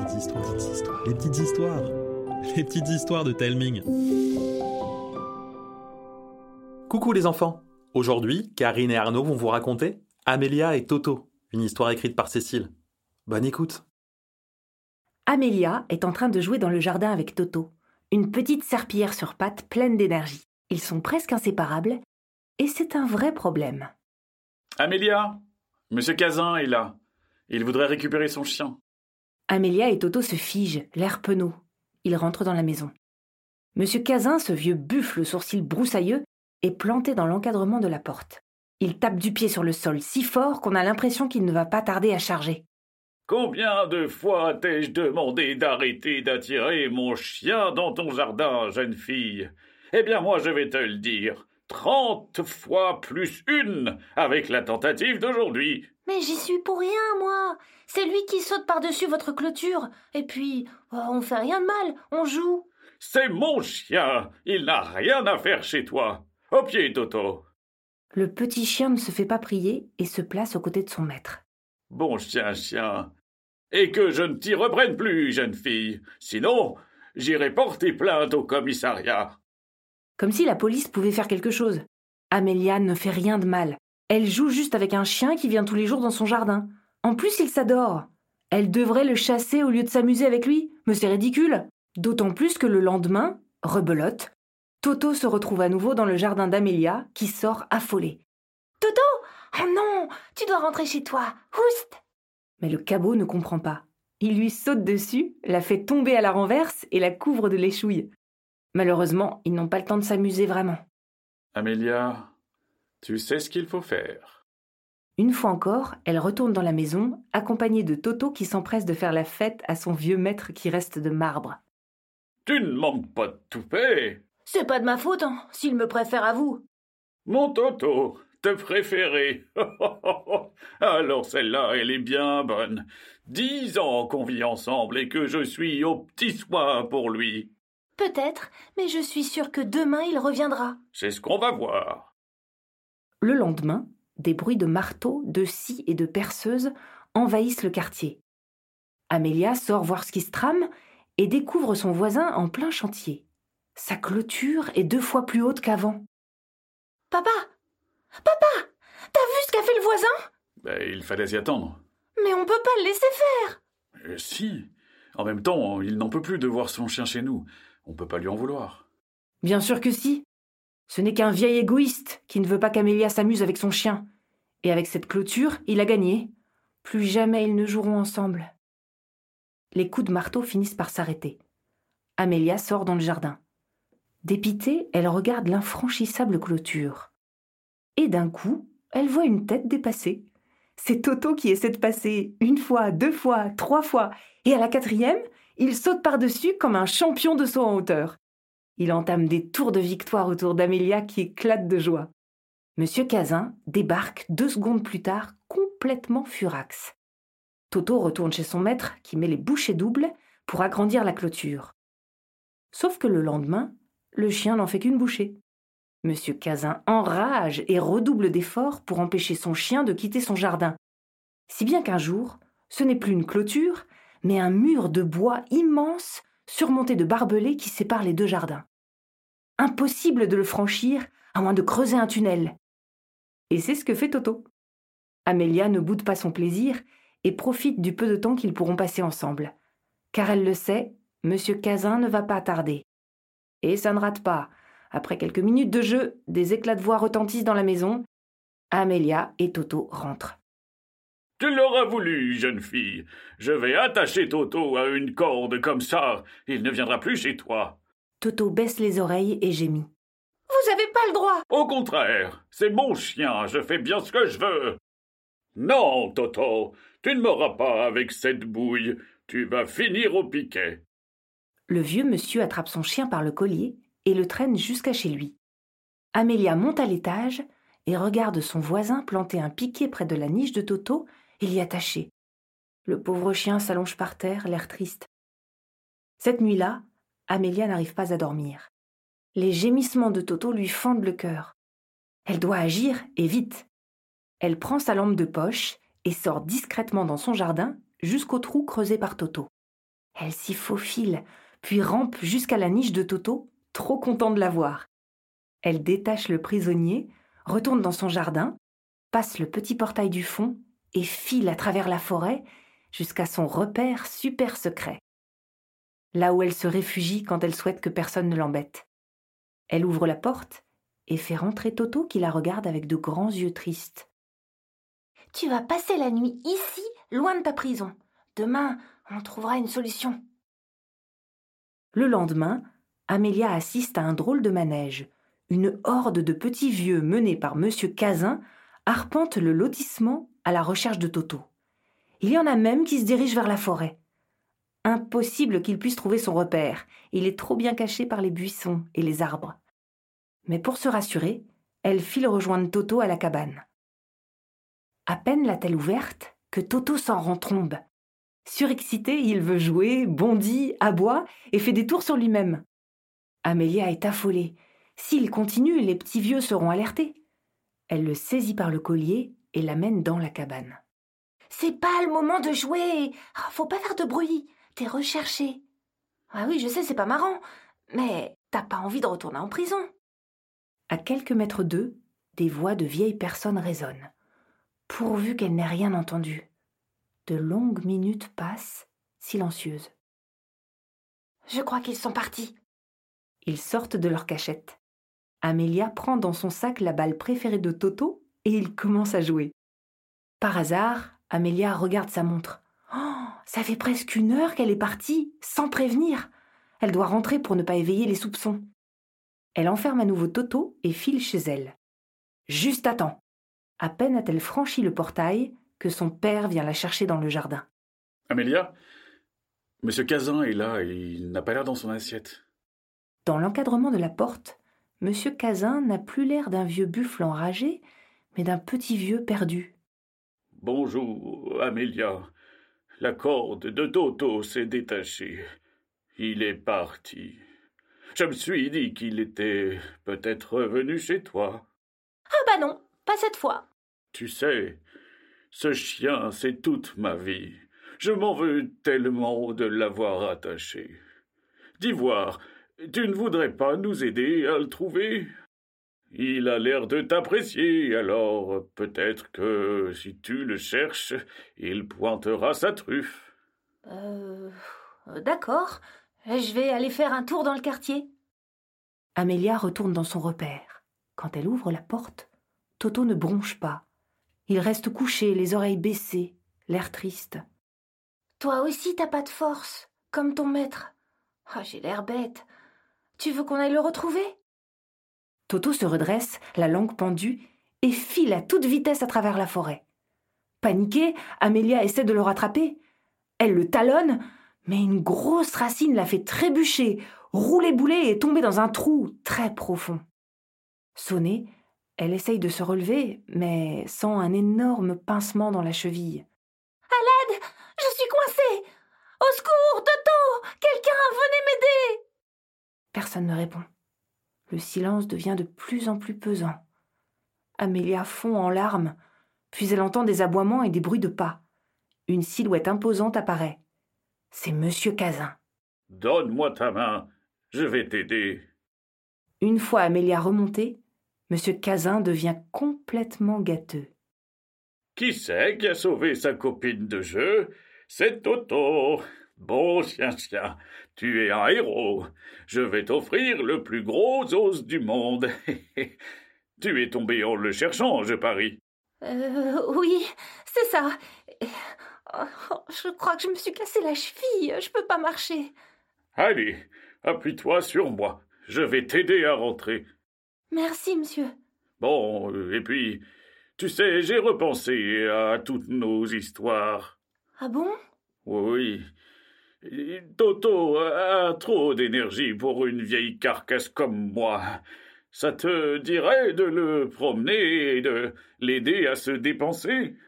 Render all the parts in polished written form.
Les petites histoires de Telming. Coucou les enfants. Aujourd'hui, Karine et Arnaud vont vous raconter Amélia et Toto, une histoire écrite par Cécile. Bonne écoute. Amélia est en train de jouer dans le jardin avec Toto, une petite serpillière sur pattes pleine d'énergie. Ils sont presque inséparables et c'est un vrai problème. Amélia, Monsieur Cazin est là. Il voudrait récupérer son chien. Amélia et Toto se figent, l'air penaud. Ils rentrent dans la maison. Monsieur Cazin, ce vieux buffle, sourcil broussailleux, est planté dans l'encadrement de la porte. Il tape du pied sur le sol si fort qu'on a l'impression qu'il ne va pas tarder à charger. « Combien de fois t'ai-je demandé d'arrêter d'attirer mon chien dans ton jardin, jeune fille ? Eh bien, moi, je vais te le dire. 30 fois plus 1 avec la tentative d'aujourd'hui !» Mais j'y suis pour rien, moi. C'est lui qui saute par-dessus votre clôture. Et puis, on fait rien de mal, on joue. C'est mon chien. Il n'a rien à faire chez toi. Au pied, Toto. Le petit chien ne se fait pas prier et se place aux côtés de son maître. Bon chien. Et que je ne t'y reprenne plus, jeune fille. Sinon, j'irai porter plainte au commissariat. Comme si la police pouvait faire quelque chose. Amélia ne fait rien de mal. Elle joue juste avec un chien qui vient tous les jours dans son jardin. En plus, il s'adore. Elle devrait le chasser au lieu de s'amuser avec lui. Mais c'est ridicule. D'autant plus que le lendemain, rebelote, Toto se retrouve à nouveau dans le jardin d'Amélia, qui sort affolée. « Toto ! Oh non ! Tu dois rentrer chez toi ! Oust !» Mais le cabot ne comprend pas. Il lui saute dessus, la fait tomber à la renverse et la couvre de l'échouille. Malheureusement, ils n'ont pas le temps de s'amuser vraiment. Amélia... Tu sais ce qu'il faut faire. Une fois encore, elle retourne dans la maison, accompagnée de Toto qui s'empresse de faire la fête à son vieux maître qui reste de marbre. Tu ne manques pas de toupet. C'est pas de ma faute, hein, s'il me préfère à vous. Mon Toto, te préféré. Alors celle-là, elle est bien bonne. 10 ans qu'on vit ensemble et que je suis au petit soin pour lui. Peut-être, mais je suis sûre que demain il reviendra. C'est ce qu'on va voir. Le lendemain, des bruits de marteaux, de scies et de perceuses envahissent le quartier. Amélia sort voir ce qui se trame et découvre son voisin en plein chantier. Sa clôture est 2 fois plus haute qu'avant. « Papa, t'as vu ce qu'a fait le voisin ?»« Il fallait s'y attendre. »« Mais on peut pas le laisser faire. » »« Si, en même temps, il n'en peut plus de voir son chien chez nous. On peut pas lui en vouloir. »« Bien sûr que si. » Ce n'est qu'un vieil égoïste qui ne veut pas qu'Amélia s'amuse avec son chien. Et avec cette clôture, il a gagné. Plus jamais ils ne joueront ensemble. Les coups de marteau finissent par s'arrêter. Amélia sort dans le jardin. Dépitée, elle regarde l'infranchissable clôture. Et d'un coup, elle voit une tête dépasser. C'est Toto qui essaie de passer 1 fois, 2 fois, 3 fois. Et à la 4e, il saute par-dessus comme un champion de saut en hauteur. Il entame des tours de victoire autour d'Amélia qui éclate de joie. Monsieur Cazin débarque 2 secondes plus tard, complètement furax. Toto retourne chez son maître qui met les bouchées doubles pour agrandir la clôture. Sauf que le lendemain, le chien n'en fait qu'une bouchée. Monsieur Cazin enrage et redouble d'efforts pour empêcher son chien de quitter son jardin. Si bien qu'un jour, ce n'est plus une clôture, mais un mur de bois immense surmonté de barbelés qui séparent les 2 jardins. Impossible de le franchir, à moins de creuser un tunnel. Et c'est ce que fait Toto. Amélia ne boude pas son plaisir et profite du peu de temps qu'ils pourront passer ensemble. Car elle le sait, Monsieur Cazin ne va pas tarder. Et ça ne rate pas. Après quelques minutes de jeu, des éclats de voix retentissent dans la maison. Amélia et Toto rentrent. « Tu l'auras voulu, jeune fille. Je vais attacher Toto à une corde comme ça. Il ne viendra plus chez toi. » Toto baisse les oreilles et gémit. « Vous avez pas le droit !»« Au contraire, c'est mon chien, je fais bien ce que je veux. »« Non, Toto, tu ne m'auras pas avec cette bouille, tu vas finir au piquet. » Le vieux monsieur attrape son chien par le collier et le traîne jusqu'à chez lui. Amélia monte à l'étage et regarde son voisin planter un piquet près de la niche de Toto et l'y attacher. Le pauvre chien s'allonge par terre, l'air triste. Cette nuit-là, Amélia n'arrive pas à dormir. Les gémissements de Toto lui fendent le cœur. Elle doit agir, et vite. Elle prend sa lampe de poche et sort discrètement dans son jardin jusqu'au trou creusé par Toto. Elle s'y faufile, puis rampe jusqu'à la niche de Toto, trop content de la voir. Elle détache le prisonnier, retourne dans son jardin, passe le petit portail du fond et file à travers la forêt jusqu'à son repère super secret. Là où elle se réfugie quand elle souhaite que personne ne l'embête. Elle ouvre la porte et fait rentrer Toto qui la regarde avec de grands yeux tristes. « Tu vas passer la nuit ici, loin de ta prison. Demain, on trouvera une solution. » Le lendemain, Amélia assiste à un drôle de manège. Une horde de petits vieux menés par Monsieur Cazin arpente le lotissement à la recherche de Toto. Il y en a même qui se dirigent vers la forêt. Impossible qu'il puisse trouver son repère. Il est trop bien caché par les buissons et les arbres. Mais pour se rassurer, elle file rejoindre Toto à la cabane. À peine l'a-t-elle ouverte que Toto s'en rentrombe. Surexcité, il veut jouer, bondit, aboie et fait des tours sur lui-même. Amélia est affolée. S'il continue, les petits vieux seront alertés. Elle le saisit par le collier et l'amène dans la cabane. « C'est pas le moment de jouer. Oh, faut pas faire de bruit. T'es recherchée. »« Ah oui, je sais, c'est pas marrant. Mais t'as pas envie de retourner en prison. » À quelques mètres d'eux, des voix de vieilles personnes résonnent. Pourvu qu'elle n'ait rien entendu. De longues minutes passent, silencieuses. « Je crois qu'ils sont partis. » Ils sortent de leur cachette. Amélia prend dans son sac la balle préférée de Toto et ils commencent à jouer. Par hasard, Amélia regarde sa montre. « Oh, ça fait presque 1 heure qu'elle est partie, sans prévenir. Elle doit rentrer pour ne pas éveiller les soupçons. » Elle enferme à nouveau Toto et file chez elle. « Juste à temps. » À peine a-t-elle franchi le portail que son père vient la chercher dans le jardin. « Amélia, Monsieur Cazin est là et il n'a pas l'air dans son assiette. » Dans l'encadrement de la porte, Monsieur Cazin n'a plus l'air d'un vieux buffle enragé, mais d'un petit vieux perdu. « Bonjour, Amélia. La corde de Toto s'est détachée. Il est parti. Je me suis dit qu'il était peut-être revenu chez toi. »« Ah bah non, pas cette fois. »« Tu sais, ce chien, c'est toute ma vie. Je m'en veux tellement de l'avoir attaché. D'Ivoire, tu ne voudrais pas nous aider à le trouver ? » Il a l'air de t'apprécier, alors peut-être que si tu le cherches, il pointera sa truffe. D'accord, je vais aller faire un tour dans le quartier. Amélia retourne dans son repère. Quand elle ouvre la porte, Toto ne bronche pas. Il reste couché, les oreilles baissées, l'air triste. Toi aussi t'as pas de force, comme ton maître. Oh, j'ai l'air bête. Tu veux qu'on aille le retrouver ? Toto se redresse, la langue pendue, et file à toute vitesse à travers la forêt. Paniquée, Amélia essaie de le rattraper. Elle le talonne, mais une grosse racine la fait trébucher, rouler bouler et tomber dans un trou très profond. Sonnée, elle essaye de se relever, mais sent un énorme pincement dans la cheville. « À l'aide ! Je suis coincée ! Au secours, Toto ! Quelqu'un, venez m'aider !» Personne ne répond. Le silence devient de plus en plus pesant. Amélia fond en larmes, puis elle entend des aboiements et des bruits de pas. Une silhouette imposante apparaît. C'est Monsieur Cazin. « Donne-moi ta main, je vais t'aider. » Une fois Amélia remontée, Monsieur Cazin devient complètement gâteux. « Qui c'est qui a sauvé sa copine de jeu ? C'est Toto. » « Bon chien, tu es un héros. Je vais t'offrir le plus gros os du monde. Tu es tombé en le cherchant, je parie. »« Oui, c'est ça. Je crois que je me suis cassé la cheville. Je peux pas marcher. »« Allez, appuie-toi sur moi. Je vais t'aider à rentrer. »« Merci, monsieur. »« Bon, et puis, tu sais, j'ai repensé à toutes nos histoires. »« Ah bon ? » ?»« Oui. » Toto a trop d'énergie pour une vieille carcasse comme moi. Ça te dirait de le promener et de l'aider à se dépenser ?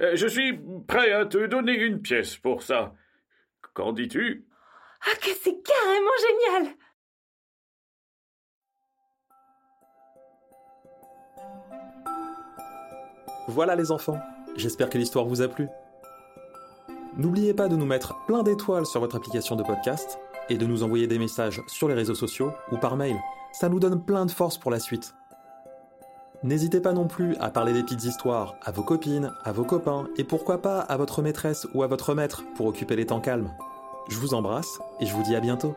Je suis prêt à te donner une pièce pour ça. Qu'en dis-tu ? Ah, que c'est carrément génial ! Voilà les enfants, j'espère que l'histoire vous a plu. N'oubliez pas de nous mettre plein d'étoiles sur votre application de podcast et de nous envoyer des messages sur les réseaux sociaux ou par mail. Ça nous donne plein de force pour la suite. N'hésitez pas non plus à parler des petites histoires à vos copines, à vos copains et pourquoi pas à votre maîtresse ou à votre maître pour occuper les temps calmes. Je vous embrasse et je vous dis à bientôt.